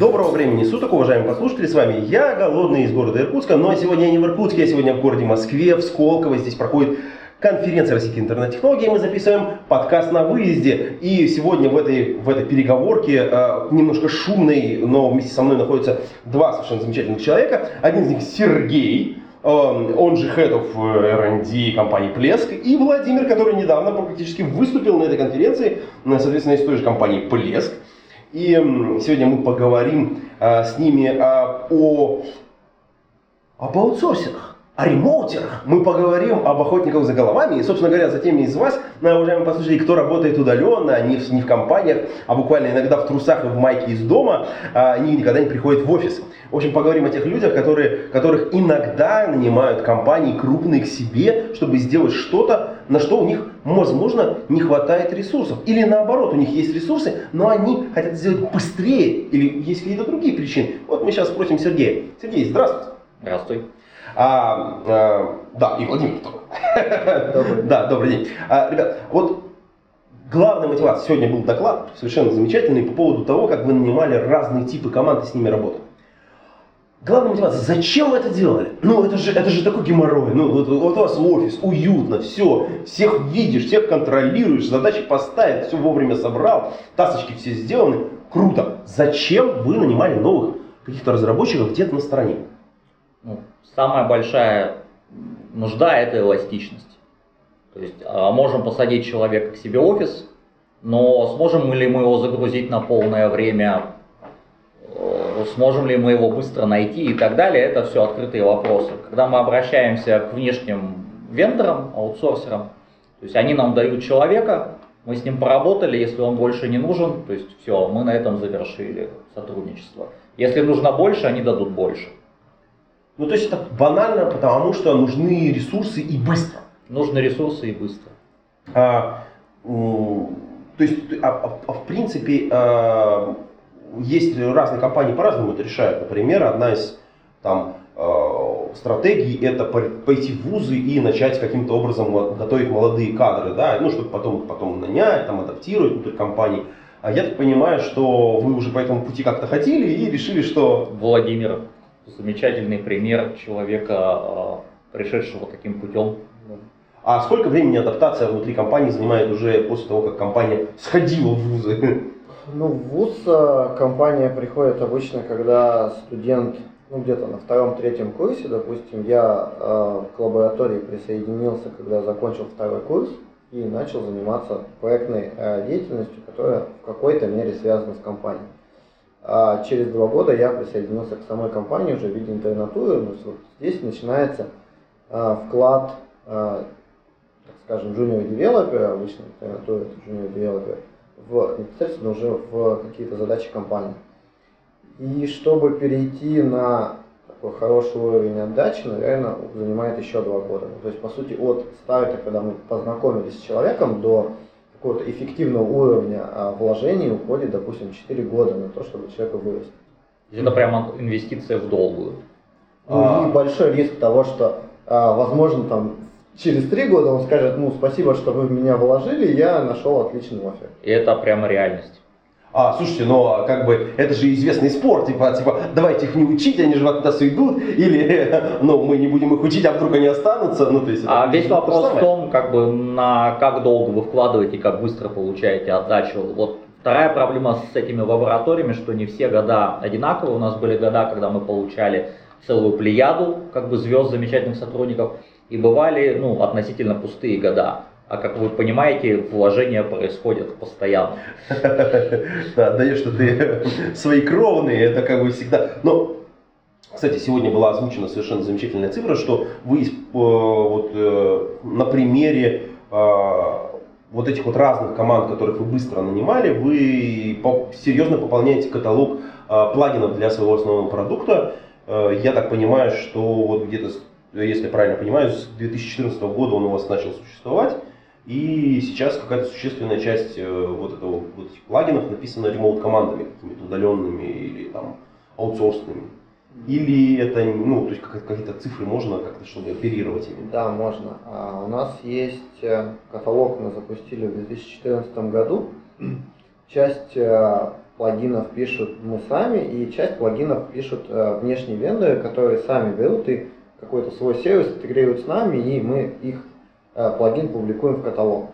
Доброго времени суток, уважаемые послушатели, с вами я, Голодный, из города Иркутска, но сегодня я не в Иркутске, я сегодня в городе Москве, в Сколково, здесь проходит конференция «Российские интернет-технологии», мы записываем подкаст на выезде. И сегодня в этой переговорке, немножко шумной, но вместе со мной находятся два совершенно замечательных человека. Один из них Сергей, он же Head of R&D компании Plesk, и Владимир, который недавно практически выступил на этой конференции, соответственно, из той же компании Plesk. И сегодня мы поговорим с ними об аутсорсерах. О ремоутерах. Мы поговорим об охотниках за головами и, собственно говоря, за теми из вас, уважаемые послушатели, кто работает удаленно, не в компаниях, а буквально иногда в трусах и в майке из дома, они никогда не приходят в офис. В общем, поговорим о тех людях, которых иногда нанимают компании крупные к себе, чтобы сделать что-то, на что у них, возможно, не хватает ресурсов. Или наоборот, у них есть ресурсы, но они хотят сделать быстрее, или есть какие-то другие причины. Вот мы сейчас спросим Сергея. Сергей, здравствуйте. Здравствуй. Да, и Владимир тоже. Да, добрый день. Ребят, вот главная мотивация. Сегодня был доклад совершенно замечательный по поводу того, как вы нанимали разные типы команд и с ними работали. Главная мотивация. Зачем вы это делали? Ну, это же такой геморрой. Ну, вот у вас офис, уютно, все. Всех видишь, всех контролируешь, задачи поставил, все вовремя собрал, тасочки все сделаны. Круто. Зачем вы нанимали новых каких-то разработчиков где-то на стороне? Самая большая нужда – это эластичность. То есть можем посадить человека к себе в офис, но сможем ли мы его загрузить на полное время, сможем ли мы его быстро найти и так далее – это все открытые вопросы. Когда мы обращаемся к внешним вендорам, аутсорсерам, то есть они нам дают человека, мы с ним поработали, если он больше не нужен, то есть все, мы на этом завершили сотрудничество. Если нужно больше, они дадут больше. Ну, то есть это банально, потому что нужны ресурсы и быстро. Нужны ресурсы и быстро. В принципе, есть разные компании по-разному это решают. Например, одна из стратегий – это пойти в вузы и начать каким-то образом готовить молодые кадры, да, ну, чтобы потом нанять, адаптировать внутрь компании. А я так понимаю, что вы уже по этому пути как-то хотели и решили, что… Владимир. Замечательный пример человека, пришедшего таким путем. А сколько времени адаптация внутри компании занимает уже после того, как компания сходила в вузы? Ну, в вуз компания приходит обычно, когда студент, где-то на втором-третьем курсе, допустим, я к лаборатории присоединился, когда закончил второй курс и начал заниматься проектной деятельностью, которая в какой-то мере связана с компанией. А через 2 года я присоединился к самой компании уже в виде интернатуры. Но вот здесь начинается вклад, так скажем, junior-девелопера, обычно интернатура это junior-девелопер, непосредственно уже в какие-то задачи компании. И чтобы перейти на такой хороший уровень отдачи, наверное, занимает еще 2 года. То есть, по сути, от старта, когда мы познакомились с человеком, до какого-то эффективного уровня вложений уходит, допустим, 4 года на то, чтобы человека вырасти. Это прямо инвестиция в долгую. И большой риск того, что, возможно, через 3 года он скажет, спасибо, что вы в меня вложили, я нашел отличный офер. И это прямо реальность. Слушайте, но это же известный спор, давайте их не учить, они же от нас уйдут, или мы не будем их учить, а вдруг они останутся. Весь вопрос в том, как долго вы вкладываете, как быстро получаете отдачу. Вот вторая проблема с этими лабораториями, что не все года одинаковые. У нас были года, когда мы получали целую плеяду, звезд замечательных сотрудников, и бывали, относительно пустые года. А как вы понимаете, вложения происходят постоянно. Да, даешь, что ты свои кровные, это всегда. Но, кстати, сегодня была озвучена совершенно замечательная цифра, что вы на примере вот этих разных команд, которых вы быстро нанимали, вы серьезно пополняете каталог плагинов для своего основного продукта. Я так понимаю, что где-то если я правильно понимаю, с 2014 года он у вас начал существовать, и сейчас какая-то существенная часть вот этих плагинов написана ремоут-командами, какими-то удаленными или там аутсорсными. Или это, ну, то есть какие-то цифры можно как-то что-то оперировать ими? Да, можно. У нас есть каталог, мы запустили в 2014 году. Часть плагинов пишут мы сами, и часть плагинов пишут внешние вендоры, которые сами берут и какой-то свой сервис интегрируют с нами, и мы их плагин публикуем в каталог.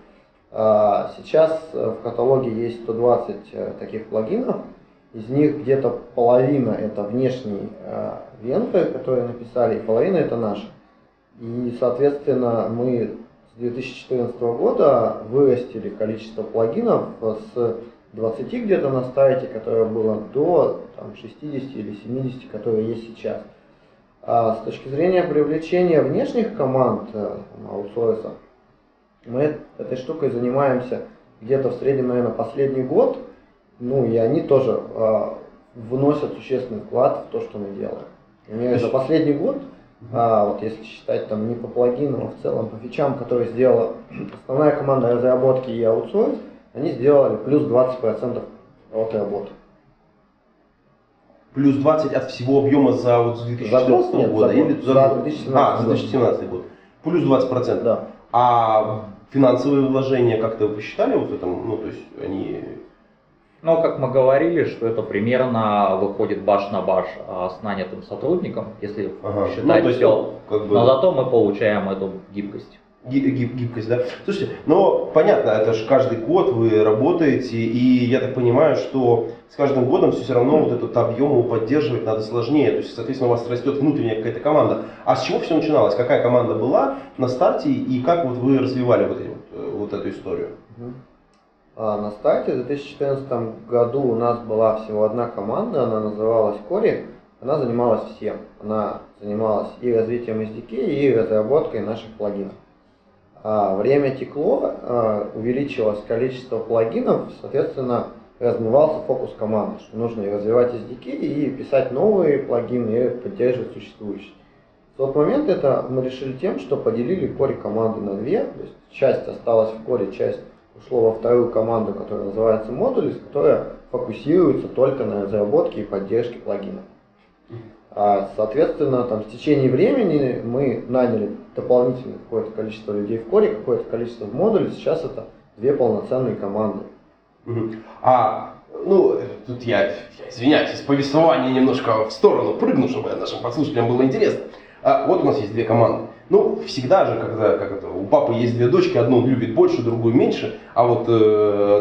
Сейчас в каталоге есть 120 таких плагинов. Из них где-то половина это внешние вендоры, которые написали, и половина это наши. И, соответственно, мы с 2014 года вырастили количество плагинов с 20 где-то на старте, которое было до там, 60 или 70, которые есть сейчас. А с точки зрения привлечения внешних команд аутсорса, мы этой штукой занимаемся где-то в среднем, наверное, последний год. Ну и они тоже вносят существенный вклад в то, что мы делаем. У меня за последний год, вот если считать там не по плагинам, а в целом по фичам, которые сделала основная команда разработки и аутсорс, они сделали плюс 20% от работы. Плюс 20 от всего объема за вот 2014 года? Нет, за 2017 год. Плюс 20%? Да. А финансовые вложения как-то вы посчитали вот в этом, ну то есть они... Но, как мы говорили, что это примерно выходит баш на баш с нанятым сотрудником, если считать все. Как бы... Но зато мы получаем эту гибкость. Гибкость, да. Слушайте, но понятно, это же каждый год вы работаете, и я так понимаю, что с каждым годом все равно вот этот объем поддерживать надо сложнее. То есть, соответственно, у вас растет внутренняя какая-то команда. А с чего все начиналось? Какая команда была на старте и как вот вы развивали вот эту историю? На старте в 2014 году у нас была всего одна команда, она называлась Кори, она занималась всем. Она занималась и развитием SDK, и разработкой наших плагинов. Время текло, увеличилось количество плагинов, соответственно, размывался фокус команды, что нужно и развивать SDK, и писать новые плагины, и поддерживать существующие. В тот момент это мы решили тем, что поделили Кори команды на две, то есть часть осталась в Кори, часть ушло во вторую команду, которая называется Modules, которая фокусируется только на разработке и поддержке плагинов. Соответственно, там, в течение времени мы наняли дополнительное какое-то количество людей в Core, какое-то количество в Modules, сейчас это две полноценные команды. Ну, тут я извиняюсь, из повествования немножко в сторону прыгну, чтобы нашим подслушателям было интересно. Вот у нас есть две команды. Ну, всегда же, когда у папы есть две дочки, одну любит больше, другую меньше, а вот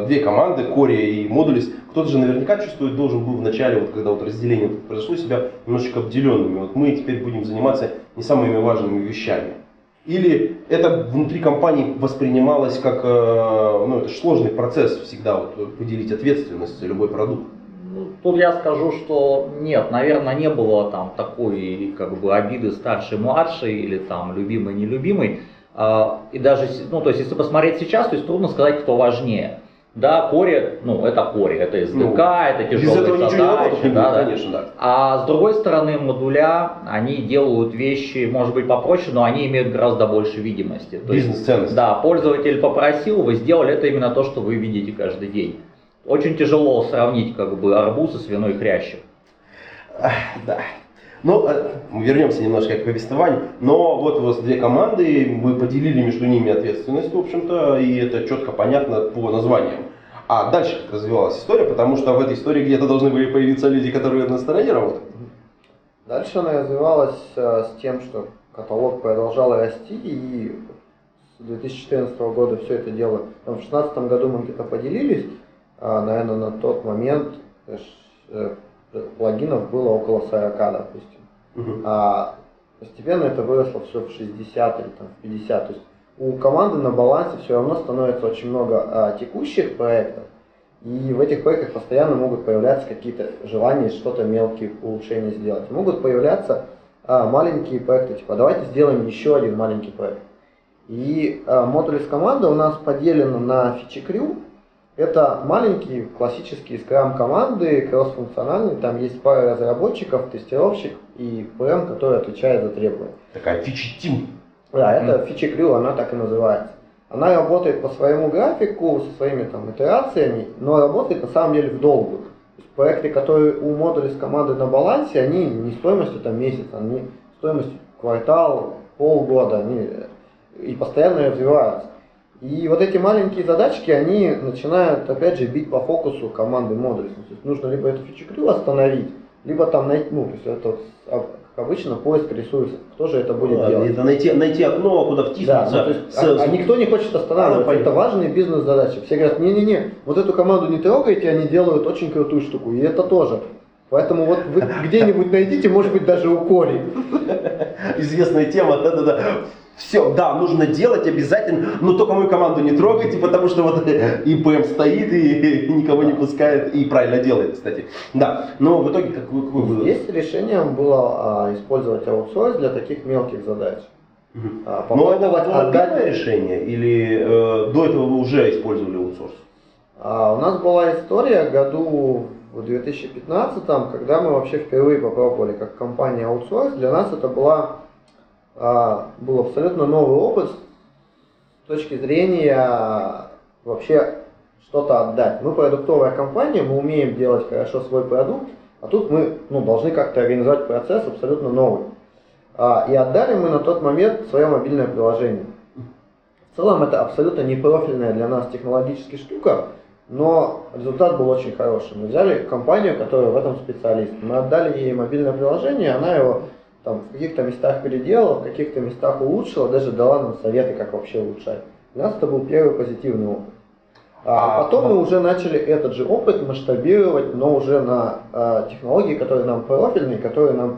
две команды, Кори и Модулис, кто-то же наверняка чувствует, должен был в начале, вот, когда вот разделение произошло, себя немножечко обделенными. Вот мы теперь будем заниматься не самыми важными вещами. Или это внутри компании воспринималось как, ну, это же сложный процесс всегда, вот, поделить ответственность за любой продукт. Тут я скажу, что нет, наверное, не было там такой как бы обиды старший-младший или там любимый-нелюбимый. И даже, ну, то есть, если посмотреть сейчас, то есть трудно сказать, кто важнее. Да, Кори, ну, это Кори, это SDK, ну, это тяжелые задачи, да, конечно, да. А с другой стороны, модуля, они делают вещи, может быть, попроще, но они имеют гораздо больше видимости. Бизнес-ценность. Да, пользователь попросил, вы сделали это именно то, что вы видите каждый день. Очень тяжело сравнить как бы арбуз и свиной хрящик. Да. Ну, мы вернемся немножко к повествованию. Но вот у вас две команды, вы поделили между ними ответственность, в общем-то, и это четко понятно по названиям. А дальше как развивалась история, потому что в этой истории где-то должны были появиться люди, которые на стороне работают. Дальше она развивалась с тем, что каталог продолжал расти, и с 2014 года все это дело. В 2016 году мы где-то поделились. Наверное, на тот момент плагинов было около 40, допустим. А постепенно это выросло все в 60 или там, в 50. То есть у команды на балансе все равно становится очень много текущих проектов. И в этих проектах постоянно могут появляться какие-то желания, что-то мелкие улучшения сделать. Могут появляться маленькие проекты, типа давайте сделаем еще один маленький проект. И модуль из команды у нас поделена на фичи-крю. Это маленькие классические скрам-команды, кросс-функциональные, там есть пара разработчиков, тестировщик и ПМ, который отвечает за требования. Такая фичи-тим. Да, это фичи-крю, она так и называется. Она работает по своему графику, со своими там итерациями, но работает на самом деле в долгую. Проекты, которые у модуля с командой на балансе, они не стоимостью там месяц, они стоимостью квартал, полгода, они и постоянно развиваются. И вот эти маленькие задачки, они начинают, опять же, бить по фокусу команды модуля. То есть нужно либо эту фичу-крю остановить, либо там найти, ну, то есть это, как обычно, поиск ресурсов. Кто же это будет делать? Это найти окно, куда втиснуться. Да, ну, то есть, никто не хочет останавливаться. Это важные бизнес-задачи. Все говорят, не-не-не, вот эту команду не трогайте, они делают очень крутую штуку. И это тоже. Поэтому вот вы где-нибудь найдите, может быть, даже у Коли. Известная тема, да-да-да. Все, да, нужно делать обязательно, но только мою команду не трогайте, потому что вот и ПМ стоит, и никого не пускает, и правильно делает, кстати. Да, но в итоге какой вывод? Здесь решением было использовать аутсорс для таких мелких задач. Но это отдельное решение, или до этого вы уже использовали аутсорс? У нас была история году в 2015, когда мы вообще впервые попробовали как компания аутсорс. Для нас это был абсолютно новый опыт с точки зрения вообще что-то отдать. Мы продуктовая компания, мы умеем делать хорошо свой продукт, а тут мы должны как-то организовать процесс абсолютно новый. И отдали мы на тот момент свое мобильное приложение. В целом это абсолютно не профильная для нас технологическая штука, но результат был очень хороший. Мы взяли компанию, которая в этом специалист. Мы отдали ей мобильное приложение, она его в каких-то местах переделала, в каких-то местах улучшила, даже дала нам советы, как вообще улучшать. Для нас это был первый позитивный опыт. А потом мы уже начали этот же опыт масштабировать, но уже на технологии, которые нам профильные, которые нам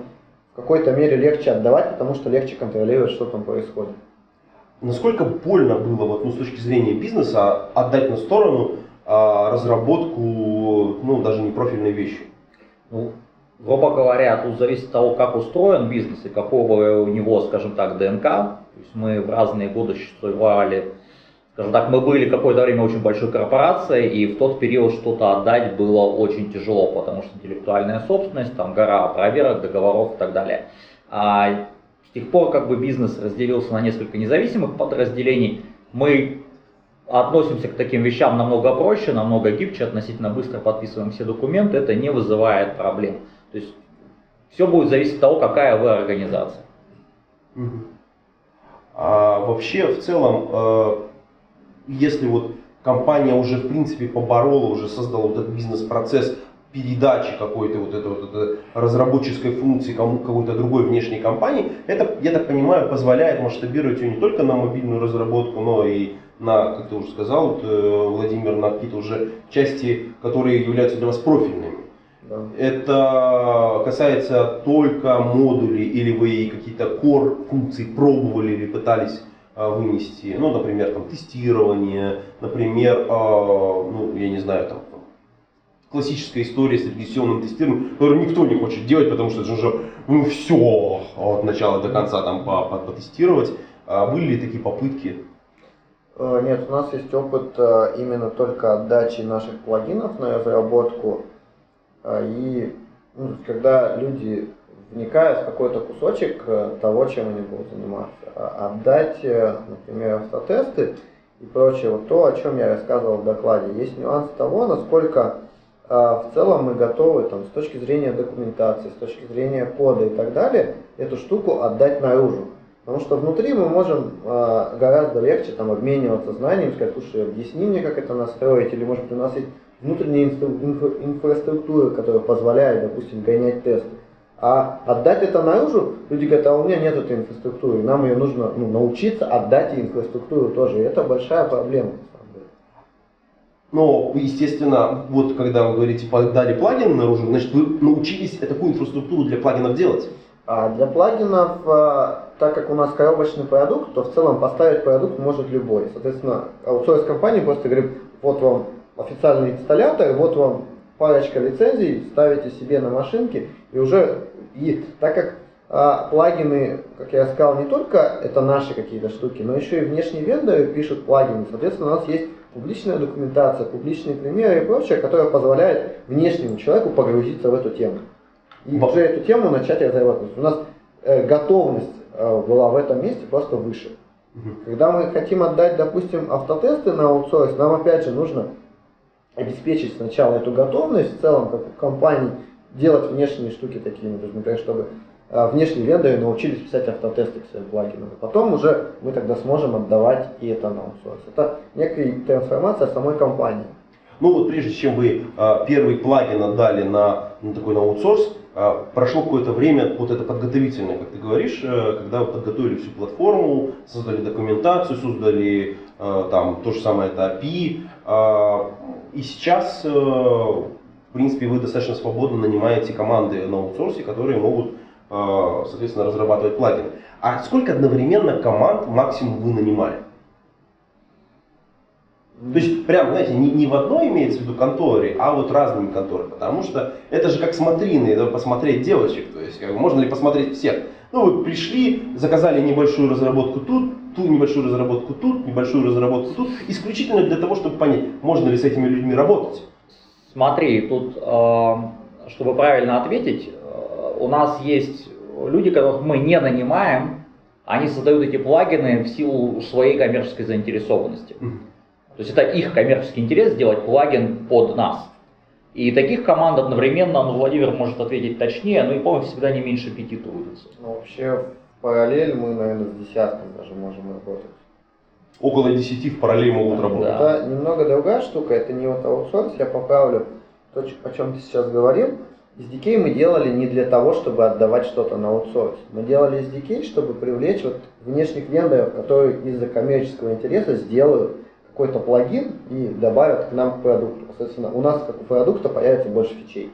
в какой-то мере легче отдавать, потому что легче контролировать, что там происходит. Насколько больно было с точки зрения бизнеса отдать на сторону разработку, даже не профильной вещи? Грубо говоря, тут зависит от того, как устроен бизнес и какого у него, скажем так, ДНК. То есть мы в разные годы существовали, скажем так, мы были какое-то время очень большой корпорацией, и в тот период что-то отдать было очень тяжело, потому что интеллектуальная собственность, там гора проверок, договоров и так далее. А с тех пор бизнес разделился на несколько независимых подразделений, мы относимся к таким вещам намного проще, намного гибче, относительно быстро подписываем все документы, это не вызывает проблем. То есть все будет зависеть от того, какая вы организация. А вообще, в целом, если компания уже, в принципе, поборола, уже создала этот бизнес-процесс передачи какой-то этой разработческой функции какой-то другой внешней компании, это, я так понимаю, позволяет масштабировать ее не только на мобильную разработку, но и на, как ты уже сказал, Владимир, на какие-то уже части, которые являются для вас профильными. Это касается только модулей, или вы какие-то core функции пробовали или пытались вынести, например, тестирование, например, я не знаю, классическая история с регрессионным тестированием, которую никто не хочет делать, потому что это же все от начала до конца потестировать. Были ли такие попытки? Нет, у нас есть опыт именно только отдачи наших плагинов на разработку. И когда люди вникают в какой-то кусочек того, чем они будут заниматься, отдать, например, автотесты и прочее, то, о чем я рассказывал в докладе, есть нюанс того, насколько в целом мы готовы с точки зрения документации, с точки зрения кода и так далее, эту штуку отдать наружу. Потому что внутри мы можем гораздо легче обмениваться знаниями, сказать, слушай, объясни мне, как это настроить, или, может быть, у нас есть внутренняя инфраструктура, которая позволяет, допустим, гонять тесты. А отдать это наружу, люди говорят, а у меня нет этой инфраструктуры, нам ее нужно научиться отдать и инфраструктуру тоже. И это большая проблема, на самом деле. Но, естественно, когда вы говорите, отдали плагин наружу, значит, вы научились такую инфраструктуру для плагинов делать? А для плагинов, так как у нас коробочный продукт, то в целом поставить продукт может любой. Соответственно, аутсорс-компания просто говорит, вот вам официальный инсталлятор, вот вам парочка лицензий, ставите себе на машинке и уже, так как плагины, как я сказал, не только это наши какие-то штуки, но еще и внешние вендоры пишут плагины, соответственно, у нас есть публичная документация, публичные примеры и прочее, которое позволяет внешнему человеку погрузиться в эту тему. И уже эту тему начать разрабатывать. У нас готовность была в этом месте просто выше. Когда мы хотим отдать, допустим, автотесты на аутсорс, нам опять же нужно обеспечить сначала эту готовность в целом, как в компании, делать внешние штуки такие, например, чтобы внешние вендоры научились писать автотесты к своим плагинам. Потом уже мы тогда сможем отдавать и это на аутсорс. Это некая трансформация самой компании. Ну вот прежде чем вы первый плагин отдали на такой на аутсорс, прошло какое-то время, вот это подготовительное, как ты говоришь, когда вы подготовили всю платформу, создали документацию, создали там то же самое это API, и сейчас, в принципе, вы достаточно свободно нанимаете команды на аутсорсе, которые могут, соответственно, разрабатывать плагины. А сколько одновременно команд максимум вы нанимали? То есть, прям, знаете, не в одной имеется в виду конторе, а вот разными конторами. Потому что это же как смотрины, это посмотреть девочек. То есть, можно ли посмотреть всех? Ну, вы пришли, заказали небольшую разработку тут, ту небольшую разработку тут, небольшую разработку тут. Исключительно для того, чтобы понять, можно ли с этими людьми работать. Смотри, тут, чтобы правильно ответить, у нас есть люди, которых мы не нанимаем. Они создают эти плагины в силу своей коммерческой заинтересованности. То есть это их коммерческий интерес сделать плагин под нас. И таких команд одновременно, ну, Владимир может ответить точнее, но и, по-моему, всегда не меньше 5 трудится. Ну, вообще, в параллель мы, наверное, с десятком даже можем работать. Около 10 в параллель могут работать. Да. Это немного другая штука, это не вот аутсорс, я поправлю то, о чем ты сейчас говорил. SDK мы делали не для того, чтобы отдавать что-то на аутсорс. Мы делали SDK, чтобы привлечь вот внешних вендоров, которые из-за коммерческого интереса сделают какой-то плагин и добавят к нам к продукту. Соответственно, у нас, как у продукта, появится больше фичей.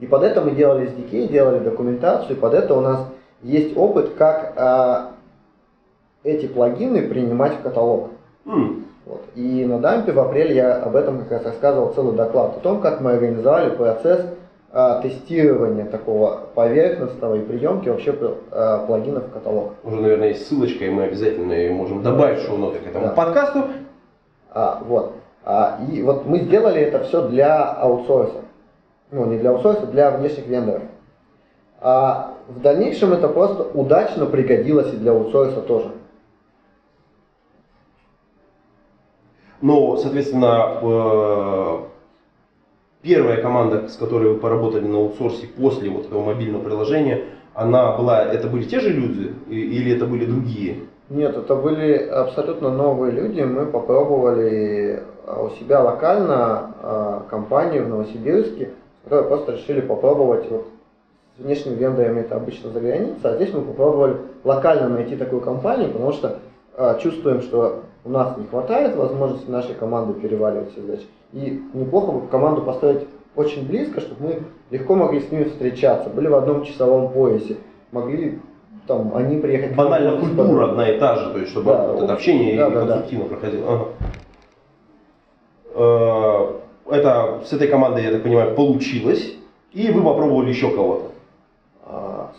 И под это мы делали SDK, делали документацию, и под это у нас есть опыт, как эти плагины принимать в каталог. Вот. И на дампе в апреле я об этом как раз рассказывал целый доклад, о том, как мы организовали процесс тестирования такого поверхностного и приемки вообще плагинов в каталог. Уже, наверное, есть ссылочка, и мы обязательно ее можем добавить в шоу-ноты к этому подкасту. И вот мы сделали это все для аутсорса. Ну, не для аутсорса, для внешних вендоров. В дальнейшем это просто удачно пригодилось и для аутсорса тоже. Ну, соответственно, первая команда, с которой вы поработали на аутсорсе после вот этого мобильного приложения, она была, это были те же люди или это были другие? Нет, это были абсолютно новые люди. Мы попробовали у себя локально компанию в Новосибирске, которую просто решили попробовать вот с внешними вендорами, это обычно за границей, а здесь мы попробовали локально найти такую компанию, потому что чувствуем, что у нас не хватает возможности нашей команды переваливать все задачи. И неплохо бы команду поставить очень близко, чтобы мы легко могли с ними встречаться, были в одном часовом поясе, могли там они приехать. Банально культура одна и та же, то есть чтобы да, это общение конструктивно проходило. Ага. Это с этой командой, я так понимаю, получилось, и вы попробовали еще кого-то.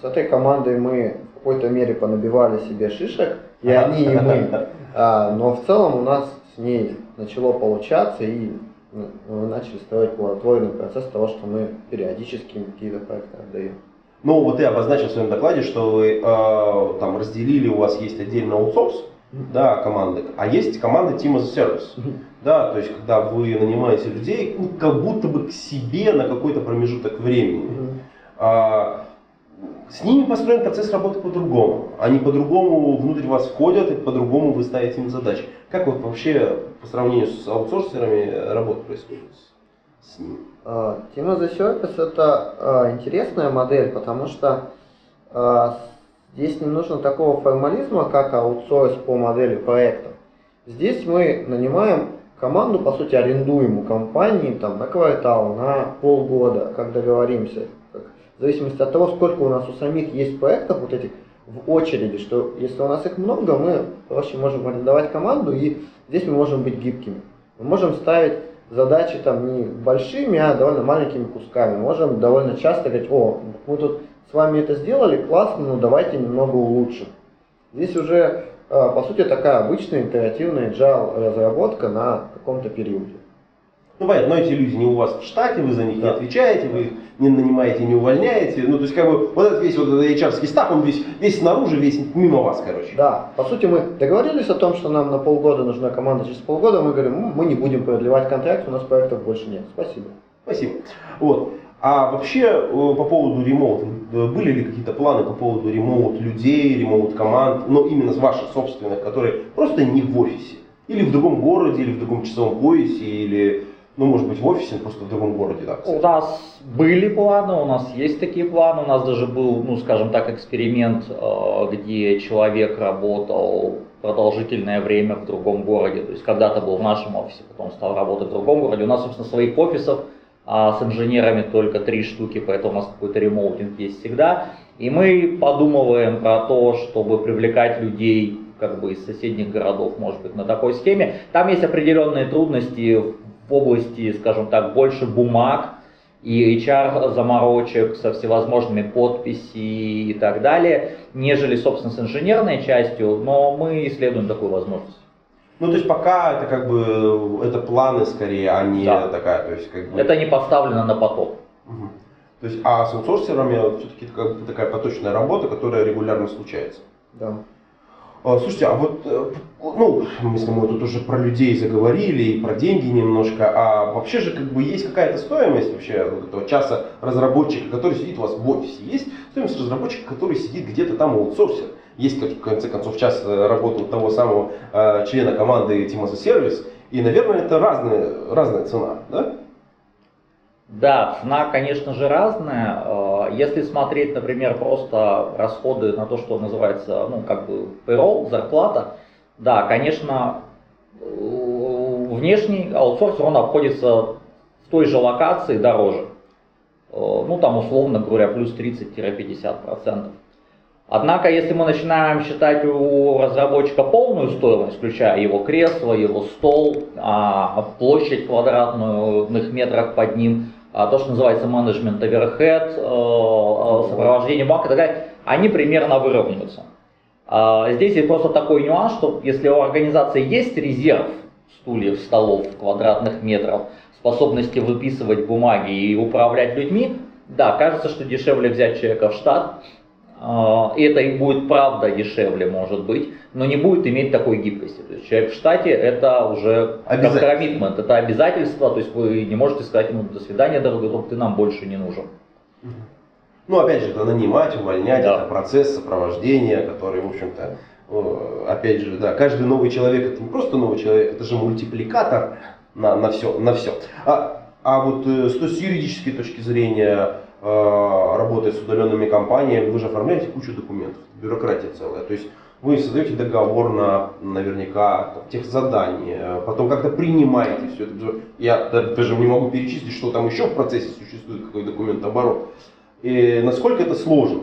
С этой командой мы в какой-то мере понабивали себе шишек, и они, и мы. Но в целом у нас с ней начало получаться, и мы начали строить плодотворный процесс того, что мы периодически какие-то проекты отдаем. Ну вот ты обозначил в своем докладе, что вы там разделили, у вас есть отдельно аутсорс, да, команды, а есть команда Team as a Service. Да, то есть когда вы нанимаете людей, ну, как будто бы к себе на какой-то промежуток времени. С ними построен процесс работы по-другому. Они по-другому внутрь вас входят, и по-другому вы ставите им задачи. Как вот вообще по сравнению с аутсорсерами работа происходит с ними? Team as a Service — это интересная модель, потому что здесь не нужно такого формализма, как аутсорс по модели проекта. Здесь мы нанимаем команду, по сути, арендуемую компании там, на квартал, на полгода, как договоримся. В зависимости от того, сколько у нас у самих есть проектов вот этих в очереди, что если у нас их много, мы проще можем арендовать команду, и здесь мы можем быть гибкими. Мы можем ставить задачи там не большими, а довольно маленькими кусками. Мы можем довольно часто говорить: о, мы тут с вами это сделали, классно, но давайте немного улучшим. Здесь уже, по сути, такая обычная интерактивная agile-разработка на каком-то периоде. Ну понятно, но эти люди не у вас в штате, вы за них не отвечаете, вы их не нанимаете, не увольняете. Ну то есть как бы вот этот весь вот этот HR-ский став, он весь снаружи, весь мимо вас, короче. Да, по сути мы договорились о том, что нам на полгода нужна команда, через полгода мы говорим, мы не будем продлевать контракт, у нас проектов больше нет. Спасибо. Спасибо. Вот. А вообще по поводу ремоута, были ли какие-то планы по поводу ремоут людей, ремоут команд, но именно ваших собственных, которые просто не в офисе, или в другом городе, или в другом часовом поясе, или... Ну, может быть, в офисе, просто в другом городе, да? У нас были планы, у нас есть такие планы. У нас даже был, ну, скажем так, эксперимент, где человек работал продолжительное время в другом городе. То есть когда-то был в нашем офисе, потом стал работать в другом городе. У нас, собственно, своих офисов с инженерами только 3 штуки, поэтому у нас какой-то ремоутинг есть всегда. И мы подумываем про то, чтобы привлекать людей как бы из соседних городов, может быть, на такой схеме. Там есть определенные трудности в области, скажем так, больше бумаг и HR заморочек со всевозможными подписями и так далее, нежели, собственно, с инженерной частью, но мы исследуем такую возможность. Ну, то есть пока это как бы, это планы скорее, а не такая, то есть как бы... Это не поставлено на поток. Угу. То есть, а с аутсорсерами все-таки такая поточная работа, которая регулярно случается. Да. Слушайте, а вот, ну, если мы тут уже про людей заговорили и про деньги немножко, а вообще же как бы есть какая-то стоимость вообще вот этого часа разработчика, который сидит у вас в офисе, есть стоимость разработчика, который сидит где-то там аутсорсер, есть в конце концов час работы того самого члена команды Team as a Service, и, наверное, это разная цена, да? Да, цена, конечно же, разная. Если смотреть, например, просто расходы на то, что называется, ну, как бы, payroll, зарплата, да, конечно, внешний аутсорсер, он обходится в той же локации дороже. Ну, там, условно говоря, плюс 30-50%. Однако, если мы начинаем считать у разработчика полную стоимость, включая его кресло, его стол, площадь квадратную в метрах под ним, то, что называется менеджмент оверхед, сопровождение банка и так далее, они примерно выровняются. Здесь есть просто такой нюанс, что если у организации есть резерв стульев, столов, квадратных метров, способности выписывать бумаги и управлять людьми, да, кажется, что дешевле взять человека в штат, и это и будет правда дешевле, может быть, но не будет иметь такой гибкости. То есть человек в штате — это уже коммитмент, это обязательство, то есть вы не можете сказать ему «до свидания, дорогой друг, ты нам больше не нужен». Ну опять же, это нанимать, увольнять, это процесс сопровождения, который, в общем-то, опять же, да, каждый новый человек — это не просто новый человек, это же мультипликатор на все. На все. А вот с юридической точки зрения, работая с удаленными компаниями, вы же оформляете кучу документов, бюрократия целая. То есть вы создаете договор на, наверняка, техзадание, потом как-то принимаете все это. Я даже не могу перечислить, что там еще в процессе существует, какой документооборот. И насколько это сложно,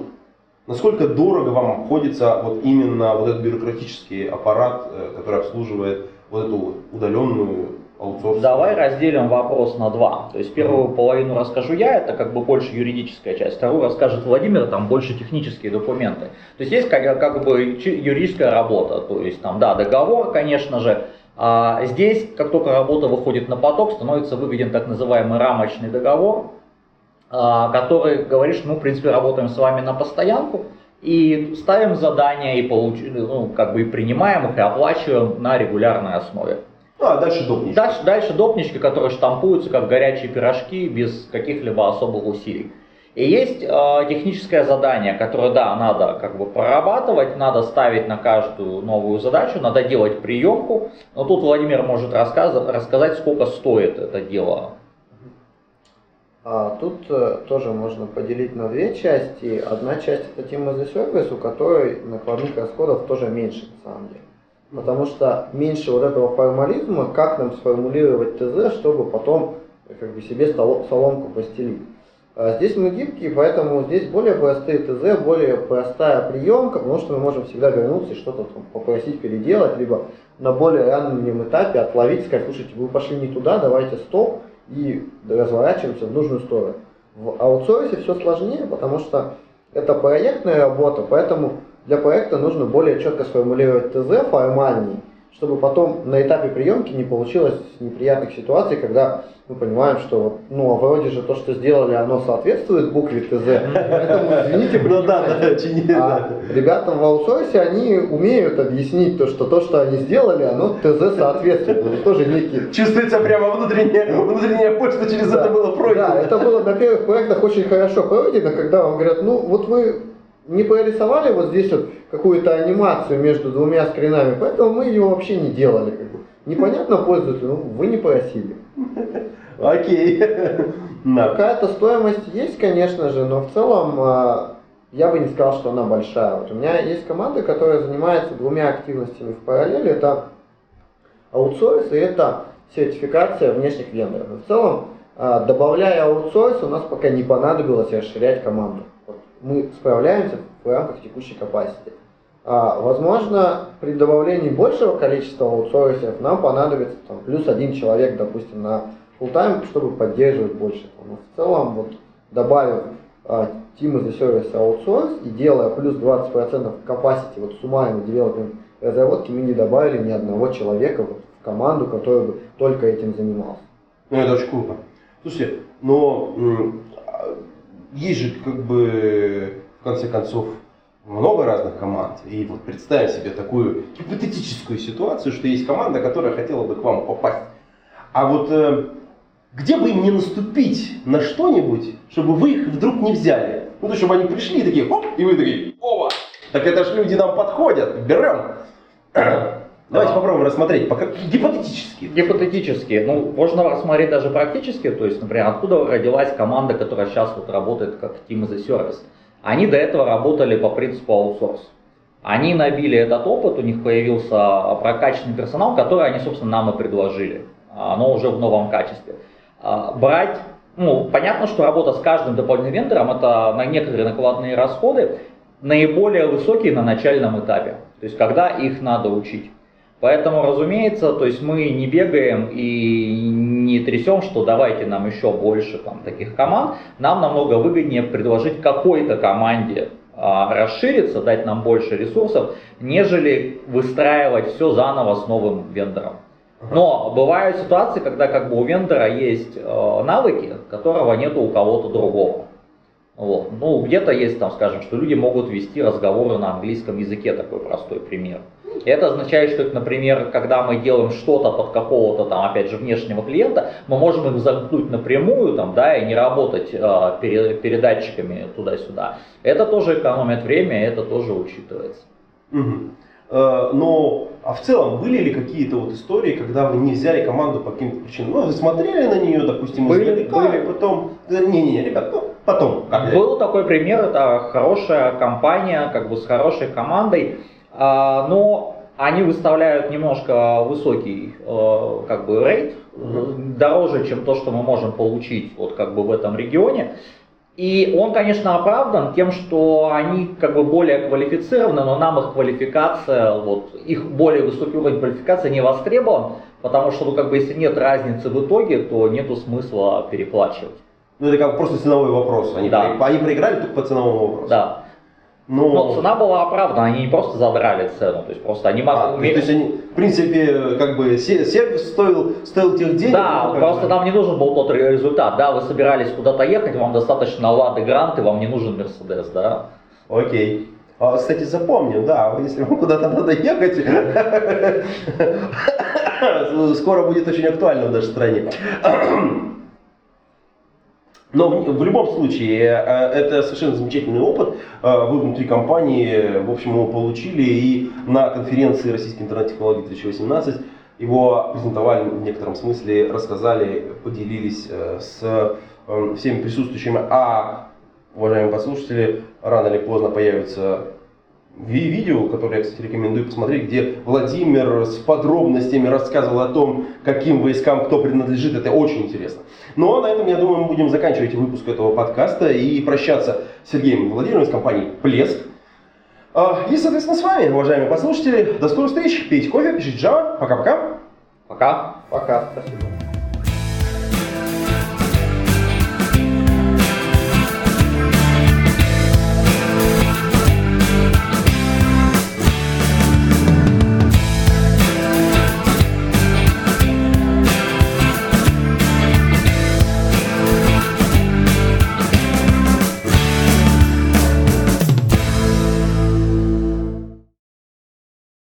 насколько дорого вам обходится вот именно вот этот бюрократический аппарат, который обслуживает вот эту удаленную аутсорсинг. Давай разделим вопрос на два. То есть первую половину расскажу я, это как бы больше юридическая часть. Вторую расскажет Владимир, там больше технические документы. То есть есть как бы юридическая работа, то есть там, да, договор, конечно же. А здесь, как только работа выходит на поток, становится выгоден так называемый рамочный договор, который говорит, что мы, в принципе, работаем с вами на постоянку и ставим задания, и, ну, как бы и принимаем их, и оплачиваем на регулярной основе. Ну, а дальше допнички. Дальше допнички, которые штампуются как горячие пирожки без каких-либо особых усилий. И есть техническое задание, которое, да, надо как бы прорабатывать, надо ставить на каждую новую задачу, надо делать приемку. Но тут Владимир может рассказать, сколько стоит это дело. Тут тоже можно поделить на две части. Одна часть — это Team as a Service, у которой накладных расходов тоже меньше на самом деле. Потому что меньше вот этого формализма, как нам сформулировать ТЗ, чтобы потом как бы себе соломку постелить. Здесь мы гибкие, поэтому здесь более простые ТЗ, более простая приемка, потому что мы можем всегда вернуться и что-то попросить переделать, либо на более раннем этапе отловить, сказать, слушайте, вы пошли не туда, давайте стоп, и разворачиваемся в нужную сторону. В аутсорсе все сложнее, потому что это проектная работа, поэтому Для проекта нужно более четко сформулировать ТЗ формальней, чтобы потом на этапе приемки не получилось неприятных ситуаций, когда мы понимаем, что ну, вроде же то, что сделали, оно соответствует букве ТЗ, поэтому, извините, ребятам в аутсорсе, они умеют объяснить, то, что они сделали, оно ТЗ соответствует. Это тоже некий... Чувствуется прямо внутренняя почта через это было пройдено. Да, это было на первых проектах очень хорошо пройдено, когда вам говорят, ну вот мы не прорисовали вот здесь вот какую-то анимацию между двумя скринами, поэтому мы ее вообще не делали. Непонятно пользователю, ну вы не просили. Окей. Какая-то стоимость есть, конечно же, но в целом я бы не сказал, что она большая. Вот у меня есть команда, которая занимается двумя активностями в параллели. Это аутсорс и это сертификация внешних вендоров. В целом, добавляя аутсорс, у нас пока не понадобилось расширять команду. Мы справляемся в рамках текущей капасити. Возможно, при добавлении большего количества аутсорсеров нам понадобится там, плюс один человек, допустим, на фуллтайм, чтобы поддерживать больше. Но в целом, вот, добавив Team as a Service аутсорс и делая плюс 20% capacity вот, суммарно девелопмент разработки, мы не добавили ни одного человека вот, в команду, который бы только этим занимался. Ну, это очень круто. Слушайте, но есть же, как бы, в конце концов, много разных команд. И вот представим себе такую гипотетическую ситуацию, что есть команда, которая хотела бы к вам попасть. А вот где бы им не наступить на что-нибудь, чтобы вы их вдруг не взяли? Ну, то, чтобы они пришли и такие, хоп, и вы такие, опа, так это ж люди нам подходят, берем. Давайте попробуем рассмотреть, пока гипотетически. Гипотетически. Ну, можно рассмотреть даже практически. То есть, например, откуда родилась команда, которая сейчас вот работает как Team as a Service. Они до этого работали по принципу аутсорс. Они набили этот опыт, у них появился прокачанный персонал, который они, собственно, нам и предложили. Оно уже в новом качестве. Брать, ну, понятно, что работа с каждым дополнительным вендором, это на некоторые накладные расходы, наиболее высокие на начальном этапе. То есть, когда их надо учить. Поэтому, разумеется, то есть мы не бегаем и не трясем, что давайте нам еще больше там, таких команд. Нам намного выгоднее предложить какой-то команде расшириться, дать нам больше ресурсов, нежели выстраивать все заново с новым вендором. Но бывают ситуации, когда как бы у вендора есть навыки, которого нет у кого-то другого. Вот. Ну, где-то есть, там, скажем, что люди могут вести разговоры на английском языке, такой простой пример. Это означает, что, например, когда мы делаем что-то под какого-то там, опять же, внешнего клиента, мы можем их замкнуть напрямую там, да, и не работать передатчиками туда-сюда. Это тоже экономит время, это тоже учитывается. Угу. Но, а в целом, были ли какие-то вот истории, когда вы не взяли команду по каким-то причинам? Ну, вы смотрели на нее, допустим, издалека, потом... Не-не-не, ребят, ну, потом. Был такой пример, это хорошая компания, как бы с хорошей командой, но они выставляют немножко высокий, как бы, рейт, дороже, чем то, что мы можем получить вот, как бы, в этом регионе. И он, конечно, оправдан тем, что они как бы более квалифицированы, но нам их квалификация, вот, их более высокий уровень квалификации не востребован, потому что, ну, как бы, если нет разницы в итоге, то нету смысла переплачивать. Ну, это как бы просто ценовой вопрос. Они проиграли только по ценовому вопросу. Да. Но цена была оправдана, они не просто задрали цену, то есть просто они могли... то есть они, в принципе, как бы сервис стоил тех денег? Да, просто нам не нужен был тот результат, да, вы собирались куда-то ехать, вам достаточно Лады Гранты, вам не нужен Мерседес, да? Окей. Кстати, запомним, да, если вам куда-то надо ехать, скоро будет очень актуально в нашей стране. Но в любом случае, это совершенно замечательный опыт. Вы внутри компании, в общем, его получили. И на конференции «Российские интернет-технологии 2018» его презентовали в некотором смысле, рассказали, поделились с всеми присутствующими. А, уважаемые послушатели, рано или поздно появится видео, которое я, кстати, рекомендую посмотреть, где Владимир с подробностями рассказывал о том, каким войскам кто принадлежит. Это очень интересно. Ну а на этом, я думаю, мы будем заканчивать выпуск этого подкаста и прощаться с Сергеем Владимировичем с компанией «Плеск». И, соответственно, с вами, уважаемые послушатели. До скорых встреч. Пейте кофе, пишите Java. Пока-пока. Пока. Пока. Спасибо.